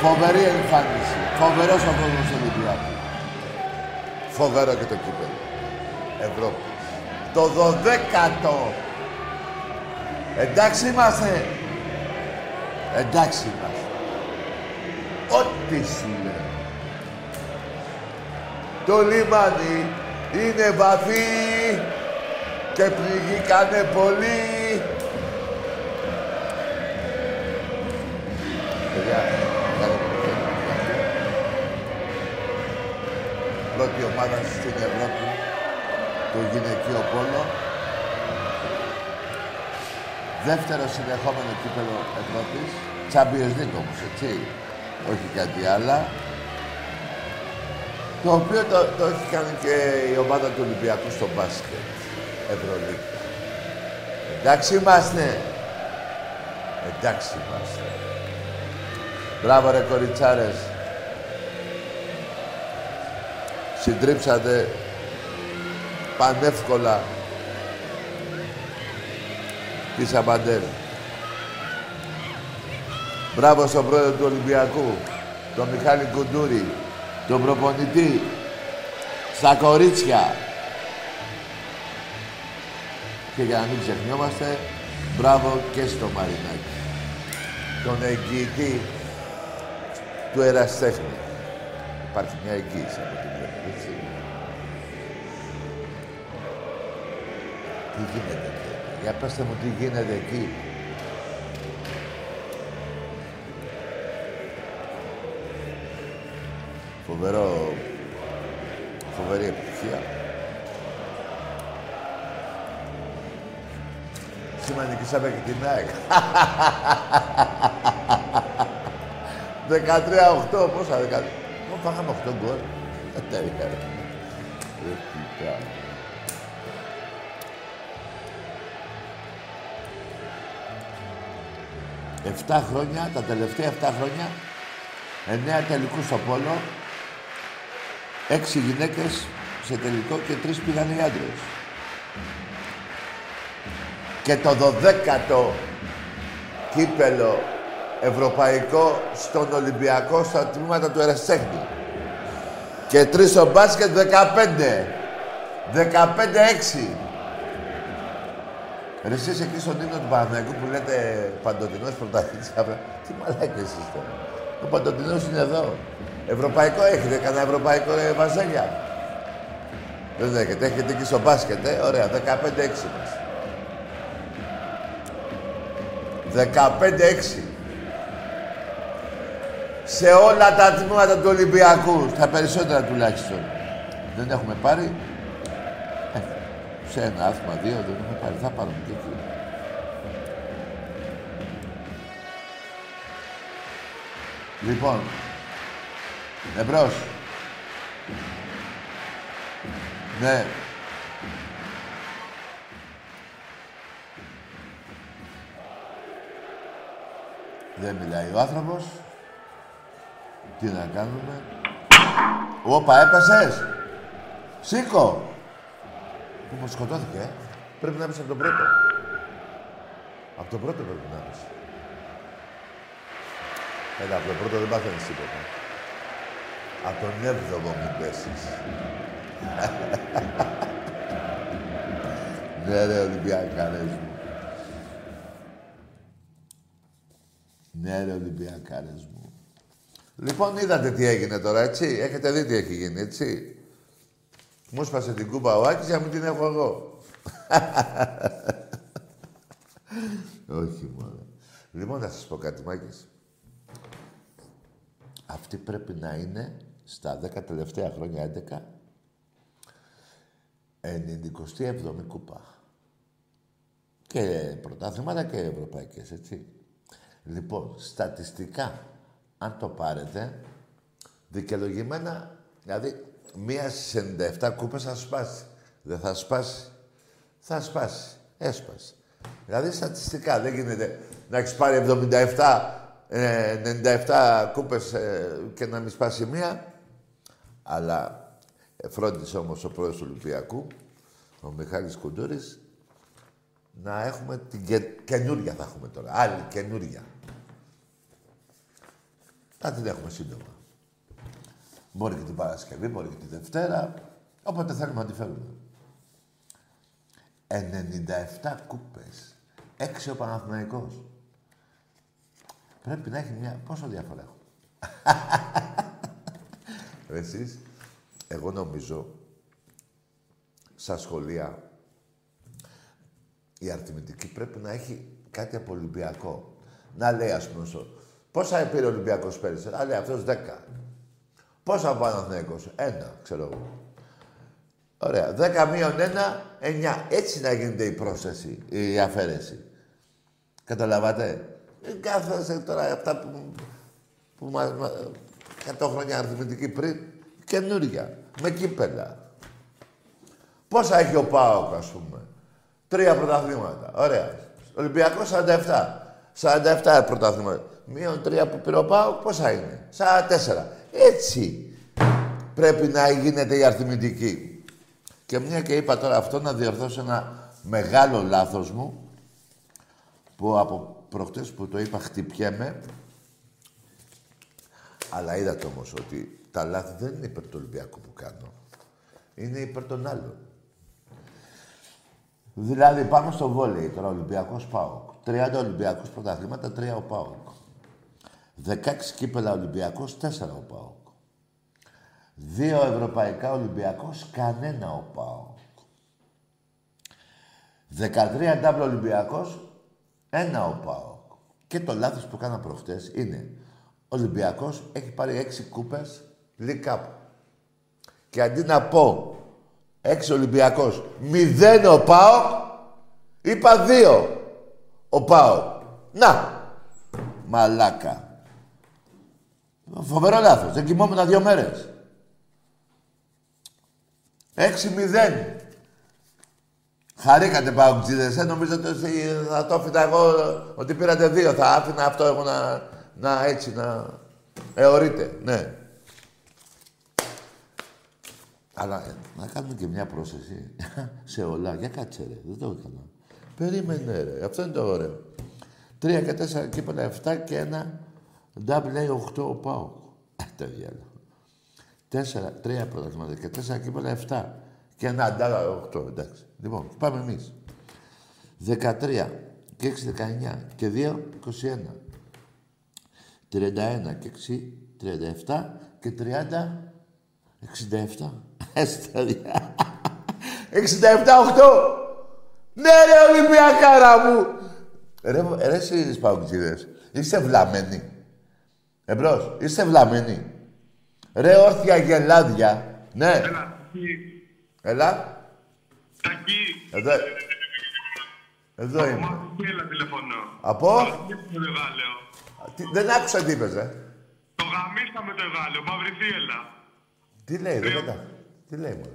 Φοβερή εμφάνιση. Φοβερός ο κόσμος στον Ολυμπιακό. Φοβερό και το κύπελλο Ευρώπης. Το 12ο. Εντάξει είμαστε. Εντάξει είμαστε. Ό,τι σου λέω. Το λιμάνι είναι βαθύ και πληγήκανε πολύ. Πρώτη ομάδα στην Ευρώπη, το γυναικείο πόλο. Δεύτερο συνεχόμενο κύπελλο Ευρώπης. Champions League όμως, έτσι. Όχι κάτι άλλο. Το οποίο το έχει κάνει και η ομάδα του Ολυμπιακού στο μπάσκετ. Ευρωλίγκα. Εντάξει είμαστε. Εντάξει είμαστε. Μπράβο ρε κοριτσάρες. Συντρίψατε πανεύκολα τη Σαμπαντέρ. Μπράβο στον πρόεδρο του Ολυμπιακού, τον Μιχάλη Κουντούρη, τον προπονητή, στα κορίτσια. Και για να μην ξεχνιόμαστε, μπράβο και στο Μαρινάκη, τον εγγυητή του Εραστέχνη. Υπάρχει μια εγγύηση από την πλευρά, έτσι. Τι γίνεται εκεί, για πέστε μου τι γίνεται εκεί. Φοβερή επιτυχία. Σήμερα νικήσαμε και την ΑΕΚ. 13-8, πόσα 13. Φάγαμε 8 γκολ. Τέλεια. Τα τελευταία 7 χρόνια, 9 τελικούς στο πόλο, 6 γυναίκες σε τελικό και 3 πήγαν οι άντρες. Και το 12ο κύπελλο ευρωπαϊκό στον Ολυμπιακό, στα τμήματα του Εραστέχνη. Και 3 στο μπάσκετ, 15-6. Ρε εσείς εκεί στον ύμνο του Παναθηναϊκού που λέτε Παντοτινός πρωταθλητής, τι μαλάκες εσείς τώρα. Ο Παντοτινός είναι εδώ. Ευρωπαϊκό έχετε, κανένα ευρωπαϊκό ρε Βασέλια. Δεν έχετε, έχετε εκεί στο μπάσκετ, ωραία, 15-6 μας. 15-6. σε όλα τα τμήματα του Ολυμπιακού. Τα περισσότερα τουλάχιστον. Δεν έχουμε πάρει. Σε ένα άθλημα, δύο δεν έχουμε πάρει. Θα πάρουμε και εκεί. Λοιπόν, εμπρός. Ναι. Δεν μιλάει ο άνθρωπος. Τι να κάνουμε. Όπα, έπασες. Σήκω. Που μου σκοτώθηκε, Πρέπει να πεις από τον πρώτο. Από τον πρώτο πρέπει να πεις. Έλα, από τον πρώτο δεν πάθαινες τίποτα. Από τον 7ο μου πέσεις. Ναι ρε Ολυμπιακάρες μου. Ναι ρε Ολυμπιακάρες μου. Λοιπόν, είδατε τι έγινε τώρα, έτσι. Έχετε δει τι έχει γίνει, έτσι. Μου σπάσε την κούπα ο Άκης, για μην την έχω εγώ. Όχι μόνο. Λοιπόν, θα σας πω κάτι, Μάκης. Αυτή πρέπει να είναι, στα 10 τελευταία χρόνια, 11, 97η κούπα. Και πρωτάθληματα και ευρωπαϊκές, έτσι. Λοιπόν, στατιστικά, αν το πάρετε, δικαιολογημένα, δηλαδή, μία στις 97 κούπες θα σπάσει. Δεν θα σπάσει. Θα σπάσει. Έσπασε. Δηλαδή στατιστικά δεν γίνεται να έχεις πάρει 97 κούπες και να μην σπάσει μία. Αλλά φρόντισε όμως ο πρόεδρος του Ολυμπιακού, ο Μιχάλης Κουντούρης, να έχουμε την καινούρια θα έχουμε τώρα. Άλλη καινούρια. Θα την έχουμε σύντομα. Μπορεί και την Παρασκευή, μπορεί και τη Δευτέρα, όποτε θέλουμε να τη φέρουμε. 97 κούπες. 6 ο Παναθηναϊκός. Πρέπει να έχει μια... Πόσο διαφορά έχω. Εσείς, εγώ νομίζω, στα σχολεία, η αριθμητική πρέπει να έχει κάτι από Ολυμπιακό. Να λέει, ας πούμε, πόσα πήρε ο Ολυμπιακός πέρυσι. Να λέει αυτός 10. Πόσα Παναθηναϊκός, 1, ξέρω εγώ. Ωραία, 10 μείον 1, 9. Έτσι να γίνεται η πρόσθεση, η αφαίρεση. Καταλαβαίνετε. Κάθεσε τώρα αυτά που μας... 100 χρόνια αριθμητική πριν, καινούρια, με κύπελα. Πόσα έχει ο ΠΑΟΚ, ας πούμε. 3 πρωταθλήματα, ωραία. Ολυμπιακός 47 πρωταθλήματα. Μείον 3 που πήρε ο ΠΑΟΚ, πόσα είναι. 44. Έτσι πρέπει να γίνεται η αριθμητική. Και μια και είπα τώρα αυτό, να διορθώσω ένα μεγάλο λάθος μου, που από προχτές που το είπα χτυπιέμαι, αλλά είδατε όμως ότι τα λάθη δεν είναι υπέρ του Ολυμπιακού που κάνω. Είναι υπέρ των άλλων. Δηλαδή πάμε στο βόλεϊ τώρα, Ολυμπιακός ΠΑΟΚ. 30 Ολυμπιακούς πρωταθλήματα, 3 ο ΠΑΟΚ. 16 κύπελα Ολυμπιακός, 4 ο ΠΑΟΚ. 2 ευρωπαϊκά Ολυμπιακός, κανένα ο ΠΑΟΚ. 13 ντάμπλο Ολυμπιακός, 1 ο ΠΑΟΚ. Και το λάθος που κάνα προχτές είναι Ολυμπιακός έχει πάρει 6 κούπες League Cup. Και αντί να πω 6 Ολυμπιακός, 0 ο ΠΑΟΚ, είπα 2 ο ΠΑΟΚ. Να! Μαλάκα. Φοβερό λάθος. Δεν κοιμόμουν 2 μέρες. 6-0. Χαρήκατε παουτζίδες. Νομίζετε ότι θα το έφυγα εγώ, ότι πήρατε 2. Θα άφηνα αυτό εγώ να έτσι να αιωρείτε. Ναι. Αλλά να κάνουμε και μια πρόσθεση σε όλα. Για κάτσε ρε. Δεν το έκανα. Περίμενε ρε. Αυτό είναι το ωραίο. 3 και 4 κύπελα, 7 και 1. Ντάμπλε 8 ο ΠΑΟΚ. Τα διάλογα. 4-3 πρωταθλήματα και 4 κύπελα 7. Και ένα ντάμπλε 8, εντάξει. Λοιπόν, πάμε εμείς. 13 και 6, 19 και 2, 21. 31 και 6, 37 και 30, 67. Έστα διάλογα. 67-8. Ναι ρε Ολυμπιακάρα μου. Ρε εσείς Παοκτζίδες, είστε βλαμμένοι. Εμπρός, είστε βλαμμένοι. Ρε όρθια γελάδια. Ναι. Έλα. Έλα. Τακί. Εδώ. Εδώ είμαι. Από. Δεν άκουσα τι είπες, ρε. Το γαμίσαμε το Ευάλαιο, Μαυριθίελα. Τι λέει, δεν κατάλαβα. Τι λέει, μωρέ.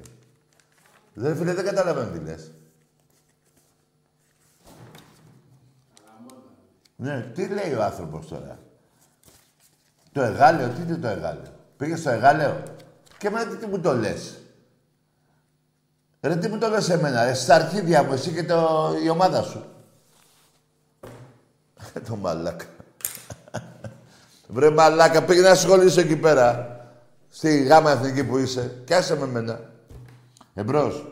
Δεν φίλε, δεν καταλαβαίνω τι λες. Ναι, τι λέει ο άνθρωπος τώρα. Το Εγάλαιο, τι είναι το Εγάλαιο. Πήγες στο Εγάλαιο και εμένα τι μου το λες. Ρε, τι μου το λες εμένα, ρε, στα αρχίδια μου, εσύ και η ομάδα σου. Το μαλάκα. Βρε μαλάκα, πήγαινε να σχολήσω εκεί πέρα. Στη γάμα εθνική που είσαι. Κι άσε με εμένα. Εμπρός.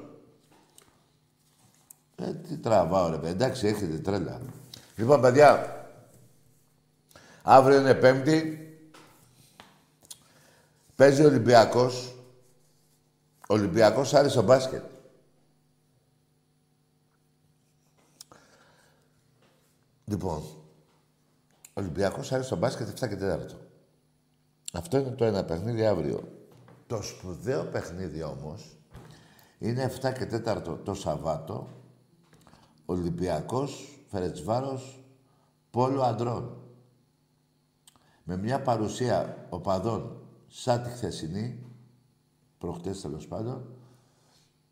Τι τραβάω, ρε, εντάξει, έχετε τρέλα. Λοιπόν, παιδιά, αύριο είναι Πέμπτη. Παίζει ο Ολυμπιακός. Ο Ολυμπιακός άρεσε το μπάσκετ. Λοιπόν, ο Ολυμπιακός άρεσε το μπάσκετ 7 και 4. Αυτό είναι το ένα παιχνίδι αύριο. Το σπουδαίο παιχνίδι όμως είναι 7 και 4 το Σαββάτο. Ολυμπιακός Φερετσβάρος Πόλο Αντρών. Με μια παρουσία οπαδών σαν τη χθεσινή, προχτές τέλος πάντων,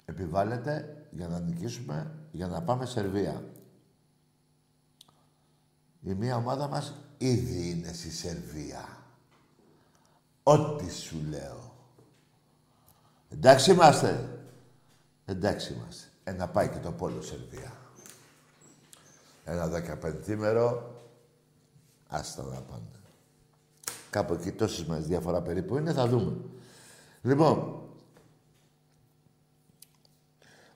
επιβάλλεται για να νικήσουμε, για να πάμε Σερβία. Η μία ομάδα μας ήδη είναι στη Σερβία. Ό,τι σου λέω. Εντάξει είμαστε. Εντάξει είμαστε. Ένα πάει και το Πόλο Σερβία. Ένα 15ήμερο. Άστα να πάνε. Κάπου εκεί τόσες μας διαφορά περίπου είναι. Θα δούμε. Λοιπόν.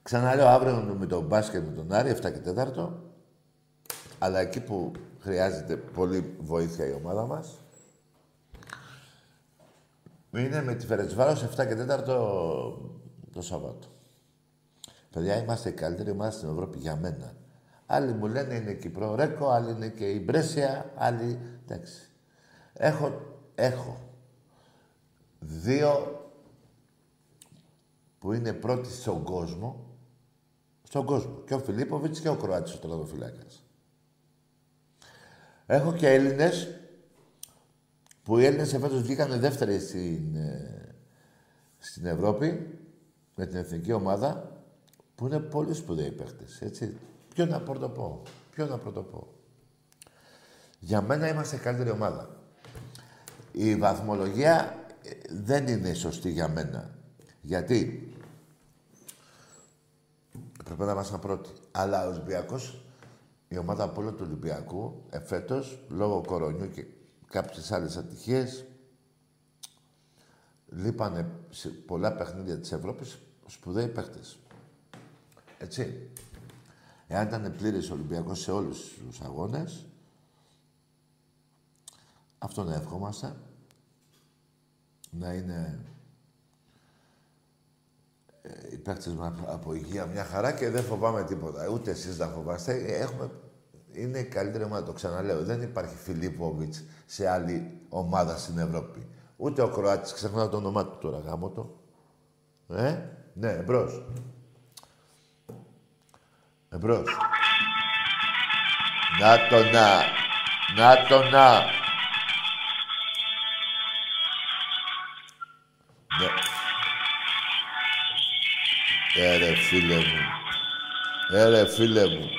Ξαναλέω αύριο με τον μπάσκετ με τον Άρη 7 και 4. Αλλά εκεί που χρειάζεται πολύ βοήθεια η ομάδα μας είναι με τη Φερετσβάρος 7 και 4 το Σαββάτο. Παιδιά, είμαστε η καλύτερη ομάδα στην Ευρώπη για μένα. Άλλοι μου λένε είναι Κύπρο Ρέκο, άλλοι είναι και η Μπρέσια, άλλοι... Εντάξει. Έχω δύο που είναι πρώτοι στον κόσμο. Στον κόσμο. Και ο Φιλίπποβιτς και ο Κροάτης ο τερματοφυλάκας. Έχω και Έλληνες που οι Έλληνες εφέτος βγήκανε δεύτεροι στην Ευρώπη με την εθνική ομάδα που είναι πολύ σπουδαίοι παίχτες, έτσι. Ποιο να πρωτοπώ, Για μένα είμαστε καλύτερη ομάδα. Η βαθμολογία δεν είναι σωστή για μένα. Γιατί πρέπει να ήμασταν πρώτοι. Αλλά ο Ολυμπιακός, η ομάδα από όλο του Ολυμπιακού, εφέτος, λόγω κορονιού και κάποιες άλλες ατυχίες, λείπανε σε πολλά παιχνίδια της Ευρώπης σπουδαίοι παίχτες. Έτσι. Εάν ήταν πλήρης ο Ολυμπιακός σε όλους τους αγώνες, αυτόν ευχόμαστε, να είναι οι παίκτες από υγεία μια χαρά και δεν φοβάμαι τίποτα. Ούτε εσείς να φοβάστε. Είναι η καλύτερη ομάδα, το ξαναλέω. Δεν υπάρχει Φιλίπποβιτς σε άλλη ομάδα στην Ευρώπη. Ούτε ο Κροάτης, ξεχνάω το όνομά του τώρα, γάμο το. Ναι, μπρος. Εμπρός. Να το να. Να το να. Ναι. Έρε φίλε μου.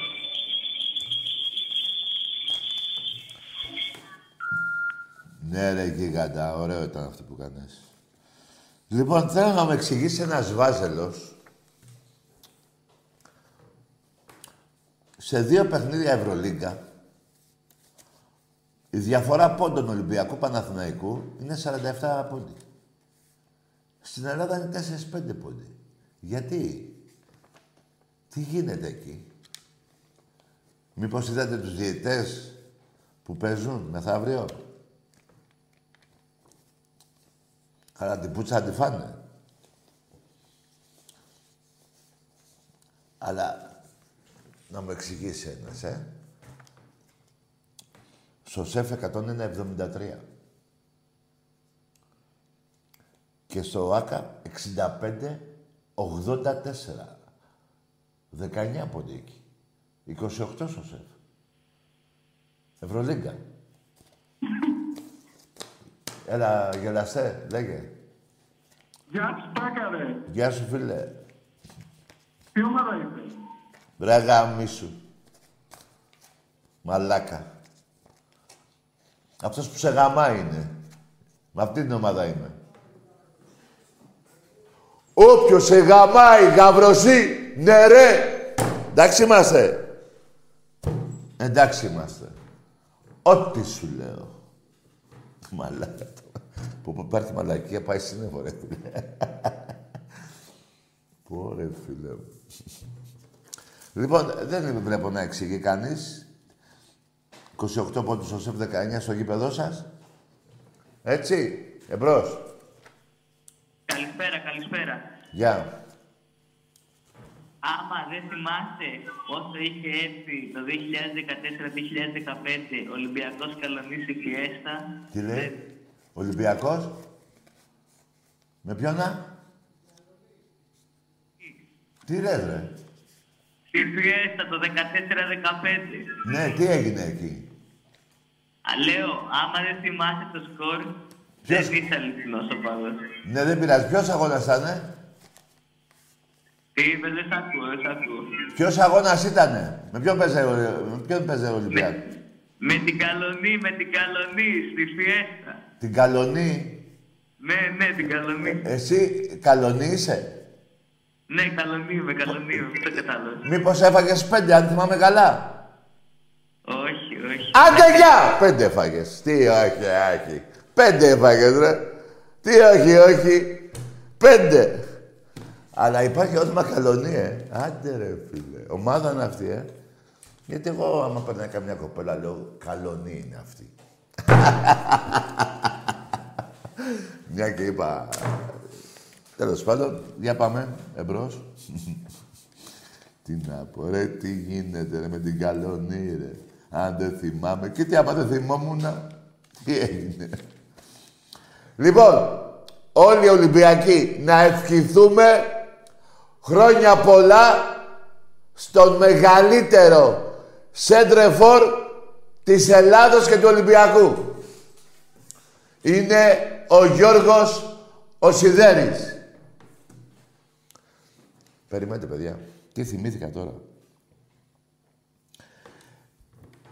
Ναι ρε γίγαντα. Ωραίο ήταν αυτό που κάνες. Λοιπόν, θέλω να με εξηγήσει ένας βάζελος. Σε δύο παιχνίδια Ευρωλίγκα, η διαφορά πόντων Ολυμπιακού Παναθηναϊκού είναι 47 πόντι. Στην Ελλάδα είναι 4-5 πόντι. Γιατί, τι γίνεται εκεί. Μήπως είδατε τους διαιτητές που παίζουν μεθαύριο. Αλλά την πουτσα τη φάνε. Αλλά... να μου εξηγήσει ένας, Στο ΣΕΦ 101,73. και στο ΆΚΑ 65-84. 19 ποντίκι. 28 στο ΣΕΦ. Ευρωλίγκα. Έλα, γελαστέ, λέγε. Γεια σου, Πάκα, ρε. Γεια σου, φίλε. Τι ομάδα είπες. Βρε γαμίσου. Μαλάκα. Αυτός που σε γαμά είναι. Με αυτήν την ομάδα είμαι. Όποιος σε γαμάει, γαυρωσεί, ναι ρε. Εντάξει είμαστε. Εντάξει είμαστε. Ό,τι σου λέω. Μαλάκα. Που υπάρχει μαλακία, πάει σύννεφο, ρε φίλε. Πω, ρε φίλε. Λοιπόν, δεν βλέπω να εξηγεί κανείς. 28 πόντους στο ΣΕΦ, 19 στο γήπεδό σας. Έτσι, εμπρός. Καλησπέρα, καλησπέρα. Γεια. Άμα δεν θυμάστε όσο είχε έρθει το 2014-2015 Ολυμπιακός Καλονής η Φιέστα... Τι λέει, δεν... Ολυμπιακός. Με ποιον να. Τι λες, ρε. Η Φιέστα το 14-15. Ναι, τι έγινε εκεί. Λέω, άμα δεν θυμάσαι το σκορ, ποιος... δεν είσαι αληθινός ο παδός. Ναι, δεν πειράζει. Ποιος αγώνας ήτανε. Τι είπες, δεν σ' ακούω, δεν σ' ακούω. Ποιος αγώνας ήτανε. Με ποιον παίζε ο Ολυμπιακός. Με την Καλονή, στη Φιέστα. Την Καλονή. Ναι, την Καλονή. Εσύ Καλονή είσαι. Ναι, Καλονή είμαι, δεν κατάλαβα. Μήπως έφαγες 5, αν θυμάμαι καλά. Όχι, όχι. Άντε, γεια! 5 έφαγες. Τι όχι, όχι. 5 έφαγες, ρε. Τι όχι, όχι. 5. Αλλά υπάρχει όνομα Καλονή, Άντε, ρε, φίλε. Ομάδα είναι αυτή, Γιατί εγώ, άμα περνάει καμιά κοπέλα, λέω, Καλονή είναι αυτή. Μια και είπα... Τέλος πάντων, για πάμε, εμπρός. Τι να πω, ρε, τι γίνεται, ρε, με την Καλονή, ρε. Αν δεν θυμάμαι. Και τι άμα δεν θυμόμουνα. Τι έγινε. Λοιπόν, όλοι οι Ολυμπιακοί να ευχηθούμε χρόνια πολλά στον μεγαλύτερο σέντρεφορ της Ελλάδος και του Ολυμπιακού. Είναι ο Γιώργος ο Σιδέρης. Περιμένετε, παιδιά. Τι θυμήθηκα τώρα.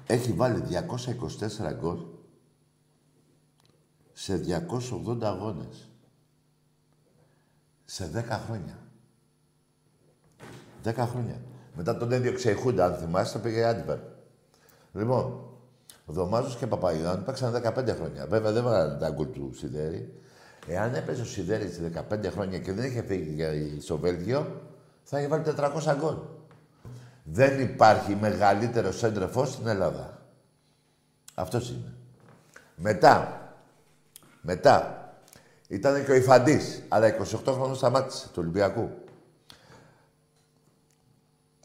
Έχει βάλει 224 γκολ σε 280 αγώνες. Σε 10 χρόνια. 10 χρόνια. Μετά τον έδιωξε η Χούντα, αν θυμάστε, πήγε η Άντιπερ. Λοιπόν, ο Δωμάζος και Παπαϊωάννου παίξαν 15 χρόνια. Βέβαια, δεν βάλανε τα γκολ του Σιδέρη. Εάν έπαιζε ο Σιδέρης 15 χρόνια και δεν είχε φύγει στο Βέλγιο, θα είχε βάλει 400 γκολ. Δεν υπάρχει μεγαλύτερο σέντρεφος στην Ελλάδα. Αυτός είναι. Μετά, ήταν και ο Ιφαντής, αλλά 28 χρόνων σταμάτησε, του Ολυμπιακού.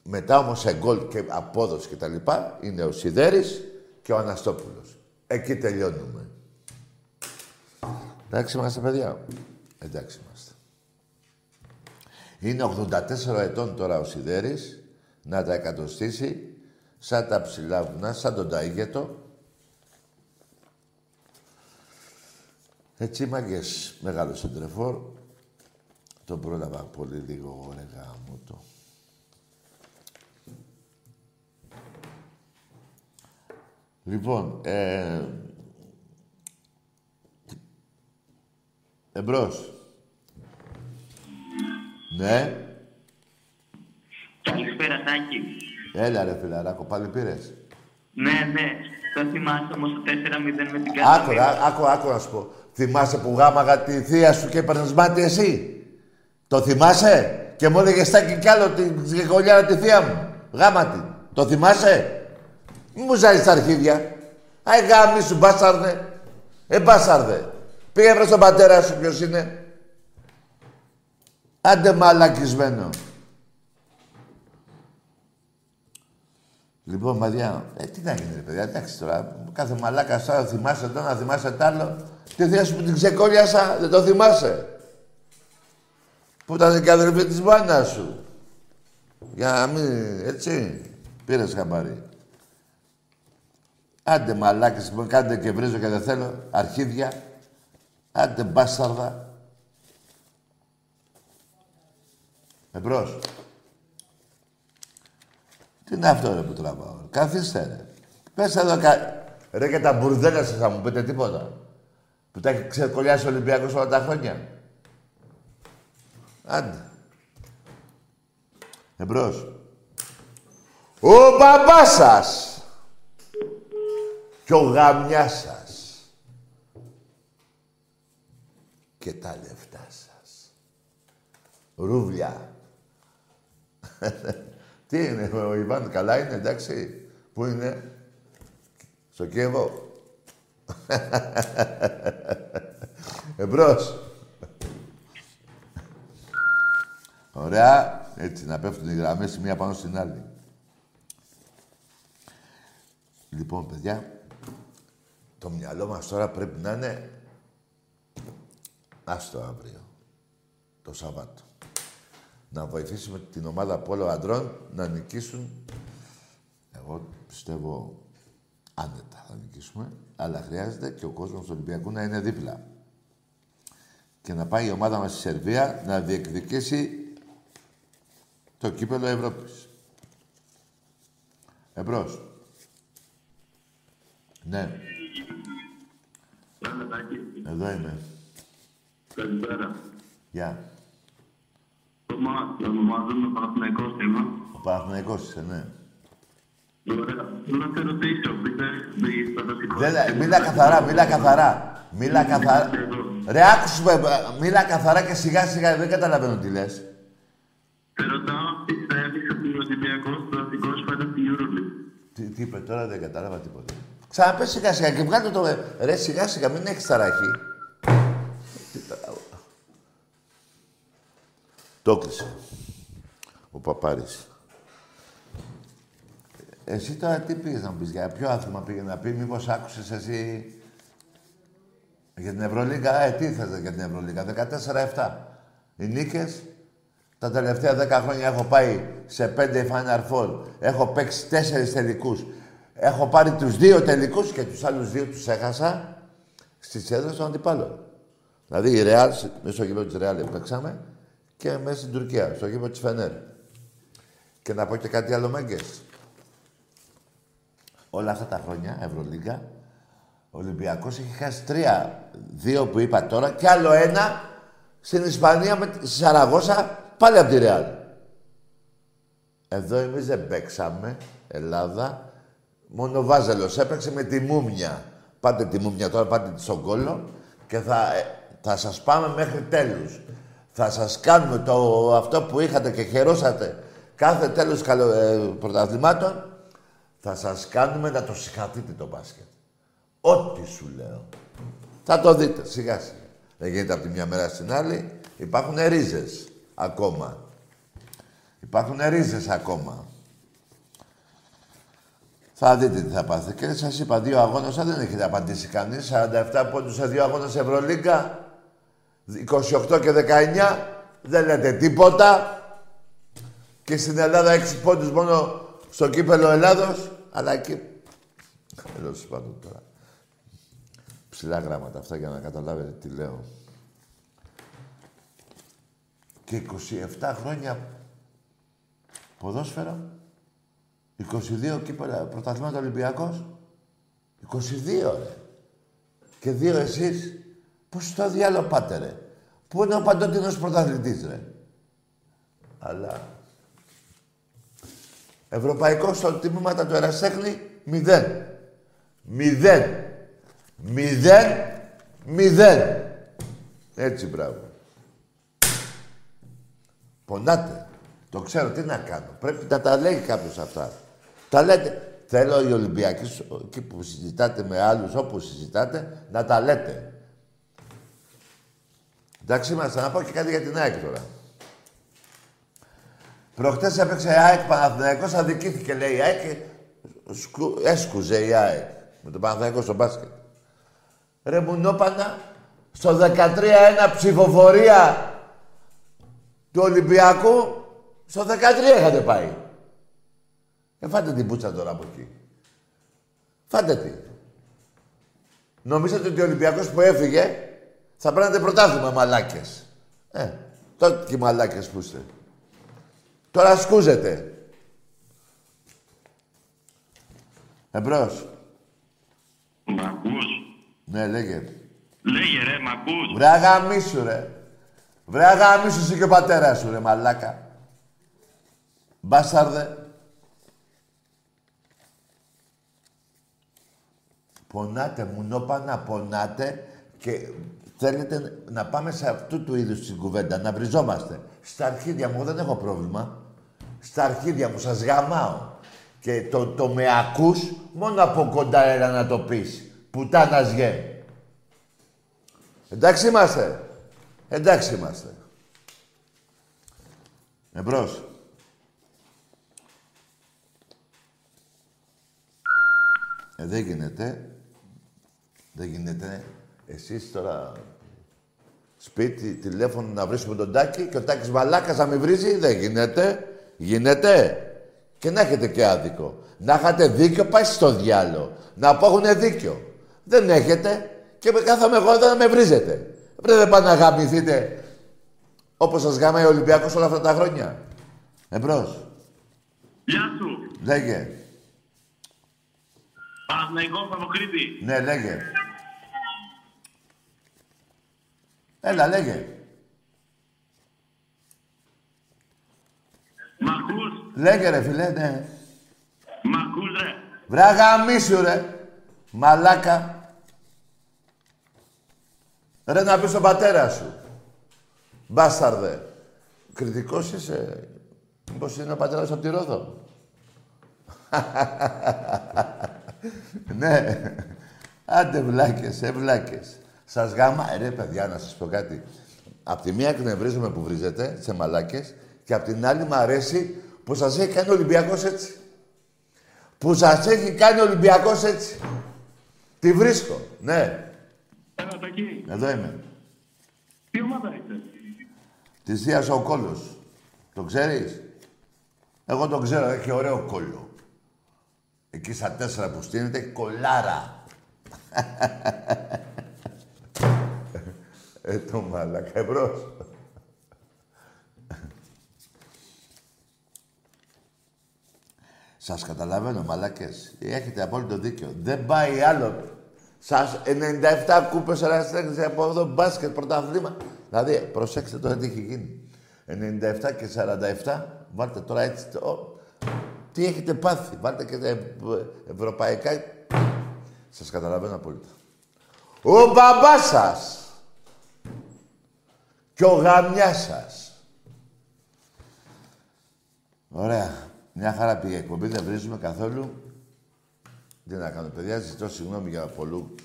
Μετά όμως σε γκολ και απόδοση κτλ. Είναι ο Σιδέρης και ο Αναστόπουλος. Εκεί τελειώνουμε. Εντάξει είμαστε, παιδιά. Εντάξει είμαστε. Είναι 84 ετών τώρα ο Σιδέρης. Να τα εκατοστήσει. Σαν τα ψηλά βουνά, σαν τον Ταΐγετο. Έτσι, μάγκες. Μεγάλο σεντρεφόρ. Τον πρόλαβα πολύ λίγο, ρε γαμώτο. Λοιπόν, Εμπρός. Ναι. Καλησπέρα, Τάκη. Έλα, ρε φιλαράκο. Πάλι πήρες. Ναι. Το θυμάσαι όμως το 4-0 με την Καλονή. Άκου να σου πω. Θυμάσαι που γάμαγα τη θεία σου και έπαιρνες μάτι εσύ. Το θυμάσαι. Και μου έλεγες Τάκη κι άλλο την γεγονιά τη θεία μου. Γάματι. Το θυμάσαι. Μη μου ζάλεις τα αρχίδια. Άι γάμι σου, μπάσαρδε. Μπάσαρδε. Πήγε βρες τον πατέρα σου, ποιος είναι. Άντε μαλακισμένο. Λοιπόν, μαδιά, τι να γίνει, ρε παιδιά, εντάξει τώρα. Κάθε μαλάκα τώρα θυμάσαι το ένα, θυμάσαι τ' άλλο. Τη θεία σου που την ξεκόλιασα, δεν το θυμάσαι. που ήταν και αδερφή της μπάνιας σου. Για να μην... έτσι. Πήρες χαμπάρι. Άντε μαλάκες, μου κάντε και βρίζω και δεν θέλω. Αρχίδια. Άντε μπάσταρδα. Εμπρός. Τι είναι αυτό ρε που τραβάω. Καθίστε ρε. Πες εδώ ρε και τα μπουρδέλα σας θα μου πείτε τίποτα. Που τα έχει ξεκολλιάσει ο Ολυμπιακός όλα τα χρόνια. Άντε. Εμπρός. Ο μπαμπάς σας. Κι ο γαμιάς σας. Και τα λεφτά σας. Ρούβλια. Τι είναι, ο Ιβάν καλά είναι, εντάξει. Πού είναι. Στο Κίεβο. Εμπρός. Ωραία. Έτσι, να πέφτουν οι γραμμές η μία πάνω στην άλλη. Λοιπόν, παιδιά, το μυαλό μας τώρα πρέπει να είναι... άστο αύριο, το Σάββατο. Να βοηθήσουμε την ομάδα πόλο αντρών να νικήσουν. Εγώ πιστεύω άνετα θα νικήσουμε, αλλά χρειάζεται και ο κόσμος του Ολυμπιακού να είναι δίπλα. Και να πάει η ομάδα μας στη Σερβία να διεκδικήσει το κύπελλο Ευρώπης. Εμπρός. Ναι. Εδώ είμαι. Καλησπέρα. Γεια. Το ονομάζομαι Παναθηναϊκός είμαι. Ο Παναθηναϊκός είσαι, ναι. Ωραία. Να σε ρωτήσω, μίλα καθαρά, μίλα καθαρά. Μίλα καθαρά. Ρε άκουσε, μίλα καθαρά και σιγά σιγά, δεν καταλαβαίνω τι λες. Σε ρωτάω τι θα έπαιξε ο Ολυμπιακός Παναθηναϊκός φέτος στην EuroLeague. Τι είπε τώρα, δεν κατάλαβα τίποτα. Ξαναπες σιγά σιγά και βγάλτε το... Ρε σιγά σιγά, μην έχεις ταραχή. Το κλείσε. Ο Παπάρης. Εσύ τώρα τι πήγες να μου πεις, για ποιο άθλημα πήγε να πει, μήπως άκουσες εσύ... Για την Ευρωλίγκα, τι ήθελες για την Ευρωλίγκα, 14-7. Οι νίκες, τα τελευταία 10 χρόνια έχω πάει σε 5 Final Four, έχω παίξει 4 τελικούς. Έχω πάρει τους 2 τελικούς και τους άλλους 2 τους έχασα στις έδρες των αντιπάλων. Δηλαδή η Ρεάλ, μέσα στο γήπεδο της Ρεάλ παίξαμε και μέσα στην Τουρκία, στο γήπεδο της Φενέρ. Και να πω και κάτι άλλο, Μέγκες. Όλα αυτά τα χρόνια, Ευρωλίγκα, ο Ολυμπιακός έχει χάσει 3-2 που είπα τώρα και άλλο ένα στην Ισπανία με τη Σαραγώσα πάλι από τη Ρεάλ. Εδώ εμείς δεν παίξαμε, Ελλάδα. Μόνο ο Βάζελος έπαιξε με τη Μούμια. Πάτε τη Μούμια τώρα, πάτε τη στον κόλλο και θα σας πάμε μέχρι τέλους. Θα σας κάνουμε το αυτό που είχατε και χαιρόσατε κάθε τέλος πρωταθλημάτων. Θα σας κάνουμε να το συγχαθείτε το μπάσκετ. Ό,τι σου λέω. Θα το δείτε, σιγά σιγά. Δεν γίνεται από τη μια μέρα στην άλλη. Υπάρχουν ρίζες ακόμα. Υπάρχουν ρίζες ακόμα. Θα δείτε τι θα πάθε. Και σας είπα, 2 αγώνες, δεν έχετε απαντήσει κανείς. 47 πόντους σε 2 αγώνες Ευρωλίγκα. 28 και 19. Δεν λέτε τίποτα. Και στην Ελλάδα 6 πόντους μόνο στο κύπελλο Ελλάδος. Αλλά εκεί... Τέλος πάντων τώρα. Ψηλά γράμματα αυτά για να καταλάβετε τι λέω. Και 27 χρόνια ποδόσφαιρα. 22 κύπελλα πρωταθλήματα Ολυμπιακός. 22 ρε. Και 2 εσείς. Πώς το διάλο πάτε ρε. Πού είναι ο παντότινος πρωταθλητής ρε. Αλλά... Ευρωπαϊκός στο τιμήματα του Ερασιτέχνη 0. Έτσι μπράβο. Πονάτε. Το ξέρω τι να κάνω. Πρέπει να τα λέει κάποιος αυτά. Τα λέτε. Θέλω οι Ολυμπιακοί, εκεί που συζητάτε με άλλους, όπου συζητάτε, να τα λέτε. Εντάξει είμαστε, να πω και κάτι για την ΑΕΚ τώρα. Προχτές έπαιξε η ΑΕΚ Παναθηναϊκός, αδικήθηκε λέει η ΑΕΚ, έσκουζε η ΑΕΚ με τον Παναθηναϊκό στο μπάσκετ. Ρε μουνόπανα, στο 13-1 ψηφοφορία του Ολυμπιακού, στο 13 είχατε πάει. Φάτε την πούτσα τώρα από εκεί. Φάτε την. Νομίζετε ότι ο Ολυμπιακός που έφυγε θα παίρνατε πρωτάθλημα, μαλάκες. Τότε και οι μαλάκες που είστε. Τώρα σκούζετε. Εμπρός. Μ' ακούς? Ναι, λέγε. Λέγε ρε, μ' ακούς? Βρε γαμίσου ρε. Βρε γαμίσου εσύ και ο πατέρας σου ρε, μαλάκα. Μπάσταρδε. Πονάτε, μουνόπανα, πονάτε και θέλετε να πάμε σε αυτού του είδους την κουβέντα, να βριζόμαστε. Στα αρχίδια μου δεν έχω πρόβλημα. Στα αρχίδια μου σας γαμάω. Και το με ακούς, μόνο από κοντά έλα να το πεις. Πουτάνας γε. Εντάξει είμαστε. Εντάξει είμαστε. Εμπρός. Δεν γίνεται. Δεν γίνεται. Εσείς τώρα σπίτι, τηλέφωνο να βρίσκουμε τον Τάκη και ο Τάκης μαλάκας να μην βρίζει. Δεν γίνεται. Γίνεται. Και να έχετε και άδικο. Να είχατε δίκιο, πάει στο διάλο. Να πω έχουν δίκιο. Δεν έχετε και με κάθομαι εγώ εδώ να με βρίζετε. Πρέπει να πάνε να γαμηθείτε όπως σας γαμάει ο Ολυμπιακός όλα αυτά τα χρόνια. Εμπρός. Γεια σου. Λέγε. Παναγικό Παποκρίτη. Ναι, λέγε. Έλα, λέγε. Μ' ακούς? Λέγε ρε φίλε, ναι. Μ' ακούς ρε. Βρε γαμίσου ρε. Μαλάκα. Ρε να πεις στον πατέρα σου. Μπάσταρδε. Κριτικός είσαι. Μήπως είναι ο πατέρας από τη Ρόδο. Ναι. Άντε βλάκες, βλάκες. Σας γάμα. Ρε παιδιά, να σας πω κάτι. Απ' τη μία εκνευρίζομαι που βρίζετε, σε μαλάκες. Και απ' την άλλη μ' αρέσει που σας έχει κάνει ο Ολυμπιακός έτσι. Που σας έχει κάνει ο Ολυμπιακός έτσι. Τη βρίσκω, ναι. Έλα Τακί. Εδώ είμαι. Τι ομάδα είστε? Της Θείας ο Κόλλος. Το ξέρεις? Εγώ τον ξέρω, έχει ωραίο κόλλο. Εκεί στα 4 που στείνεται, κολάρα. Το μαλακα, εμπρός. Σας καταλαβαίνω, μαλάκες. Έχετε απόλυτο δίκιο. Δεν πάει άλλο. Σας 97 κούπες ραστέχνες από εδώ, μπάσκετ, πρωταθλήμα. Δηλαδή, προσέξτε τώρα τι έχει γίνει. 97 και 47, βάλτε τώρα έτσι το... Τι έχετε πάθει. Βάλτε και τα ευρωπαϊκά. Σας καταλαβαίνω απόλυτα. Ο μπαμπάς σας και ο γαμιάς σας. Ωραία. Μια χαρά πήγε η εκπομπή, δεν βρίζουμε καθόλου. Τι να κάνω, παιδιά, ζητώ συγγνώμη για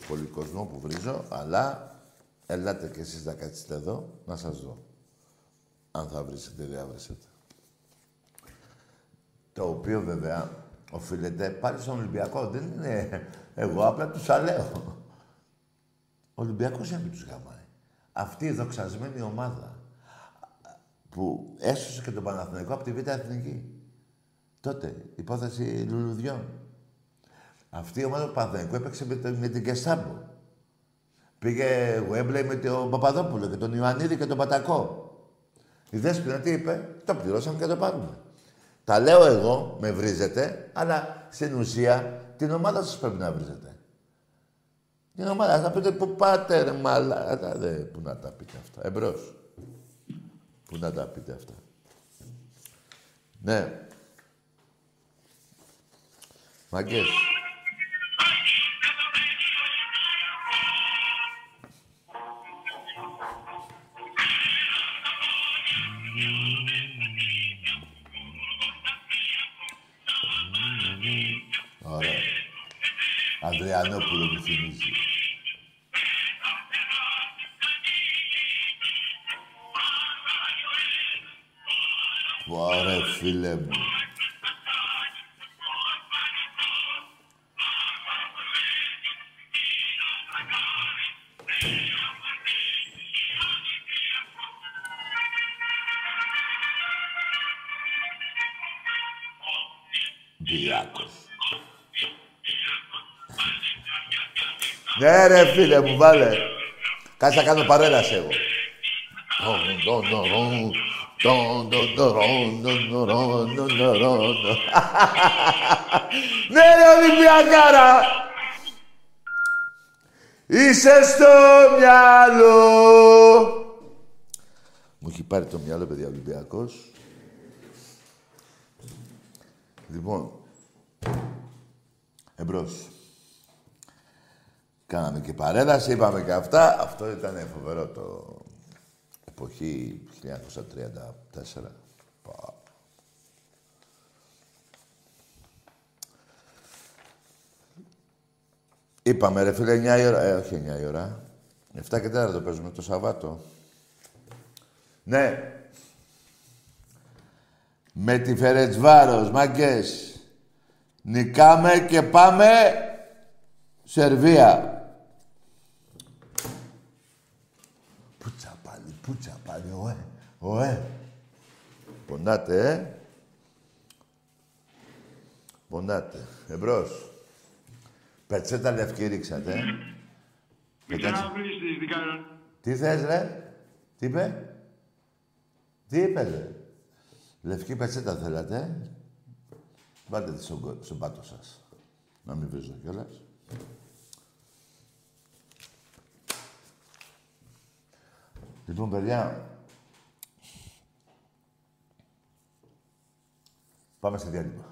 πολύ κόσμο που βρίζω, αλλά ελάτε κι εσείς να κάτσετε εδώ, να σας δω. Αν θα βρίσετε, διάβρεσετε. Το οποίο, βέβαια, οφείλεται πάλι στον Ολυμπιακό. Δεν είναι εγώ, απλά τους τα λέω. Ο Ολυμπιακός δεν τους γαμάει. Αυτή η δοξασμένη ομάδα που έσωσε και τον Παναθηναϊκό από τη Β' Εθνική. Τότε, υπόθεση λουλουδιών. Αυτή η ομάδα του Παναθηναϊκού έπαιξε με την Κεστάμπο. Πήγε Γουέμπλεϊ με τον Παπαδόπουλο και τον Ιωαννίδη και τον Πατακό. Η Δέσποινα τι είπε, το πληρώσαμε και το πάρουμε. Τα λέω εγώ, με βρίζετε, αλλά στην ουσία την ομάδα σας πρέπει να βρίζετε. Την ομάδα, να πείτε που πάτε ρε μαλάκα. Πού να τα πείτε αυτά, εμπρός. Πού να τα πείτε αυτά. Ναι. Μαγκές. Ωραία. Ανδρεανόπουλο μου θυμίζει. Ωραία φίλε μου. Ολυμπιακός. Ναι ρε φίλε μου, βάλε. Κάτσε να κάνω παρέλαση εγώ. Ναι ρε Ολυμπιακάρα, είσαι στο μυαλό. Μου έχει πάρει το μυαλό, παιδιά, Ολυμπιακός. Λοιπόν, εμπρός. Κάναμε και παρέλαση, είπαμε και αυτά. Αυτό ήταν φοβερό το εποχή 1934. Είπαμε ρε φίλε 9 η ώρα, όχι 9 η ώρα. 7 και 4 το παίζουμε το Σαββάτο. Ναι. Με τη Φερετσβάρος, μάγκες. Νικάμε και πάμε Σερβία. Πουτσα πάλι, πουτσα πάλι, ωε, ωε. Πονάτε, ε. Πονάτε, εμπρός. Πετσέτα λευκή ρίξατε, ε. Τι θες, ρε. Τι είπε. Τι είπε, ρε. Λευκή πετσέτα θέλατε, ε. Βάλτε τη στον πάτο σας. Να μην βρίζω κιόλας. Λοιπόν, παιδιά, πάμε στη διάλειμμα.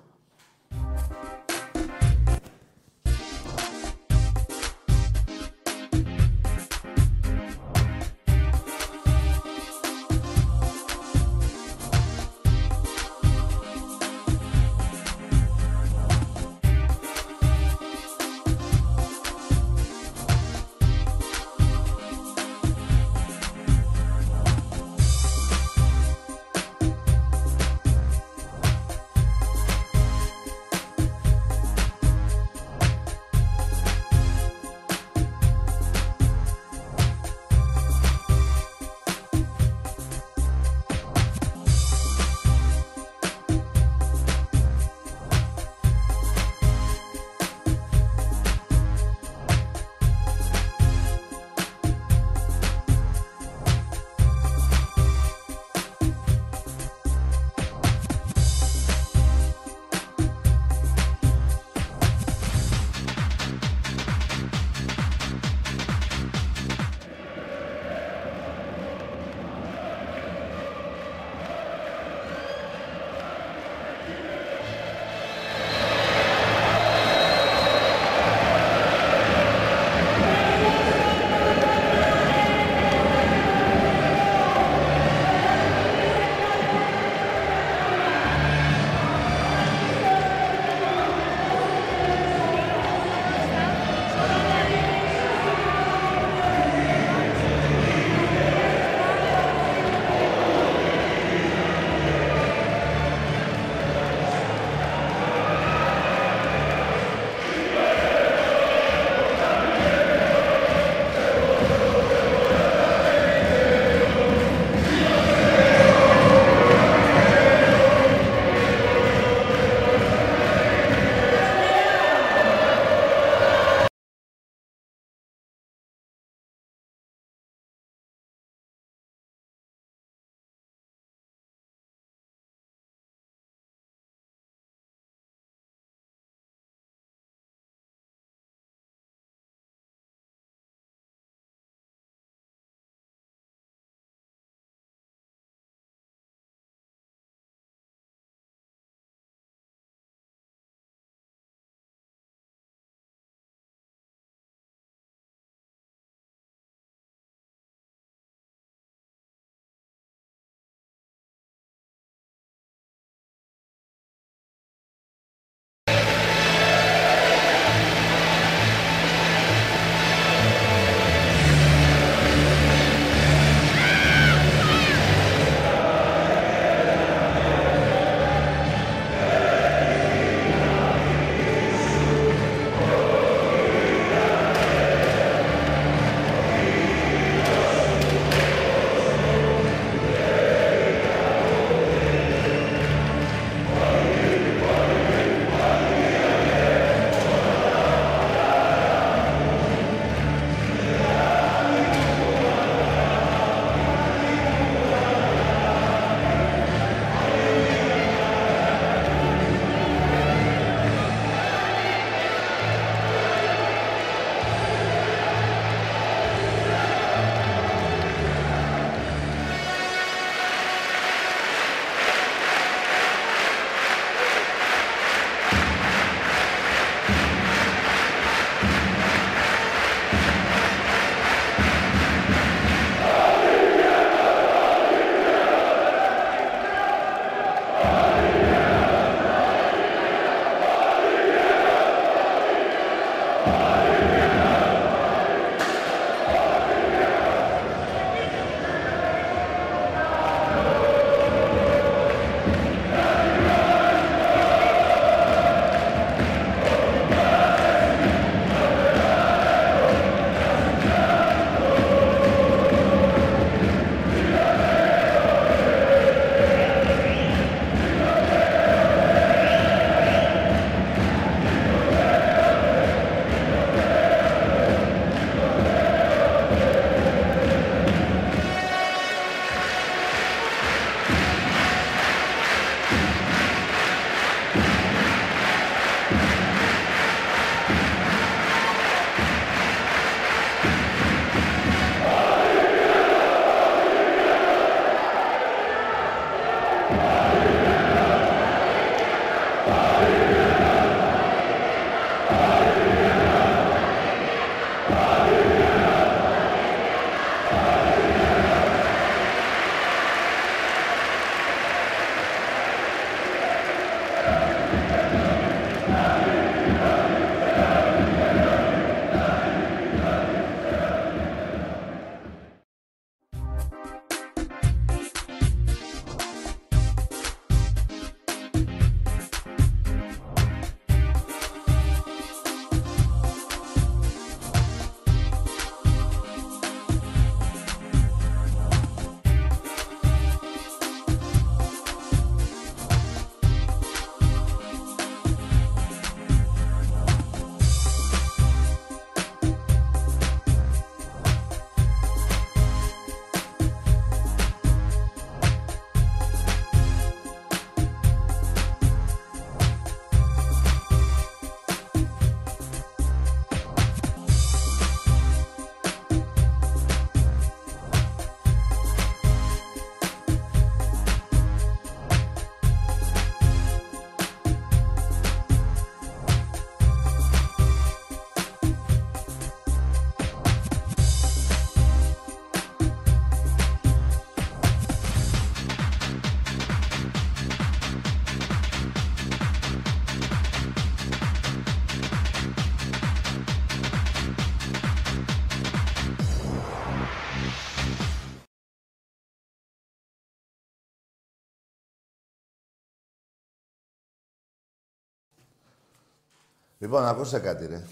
Λοιπόν, ακούστε κάτι, ρε.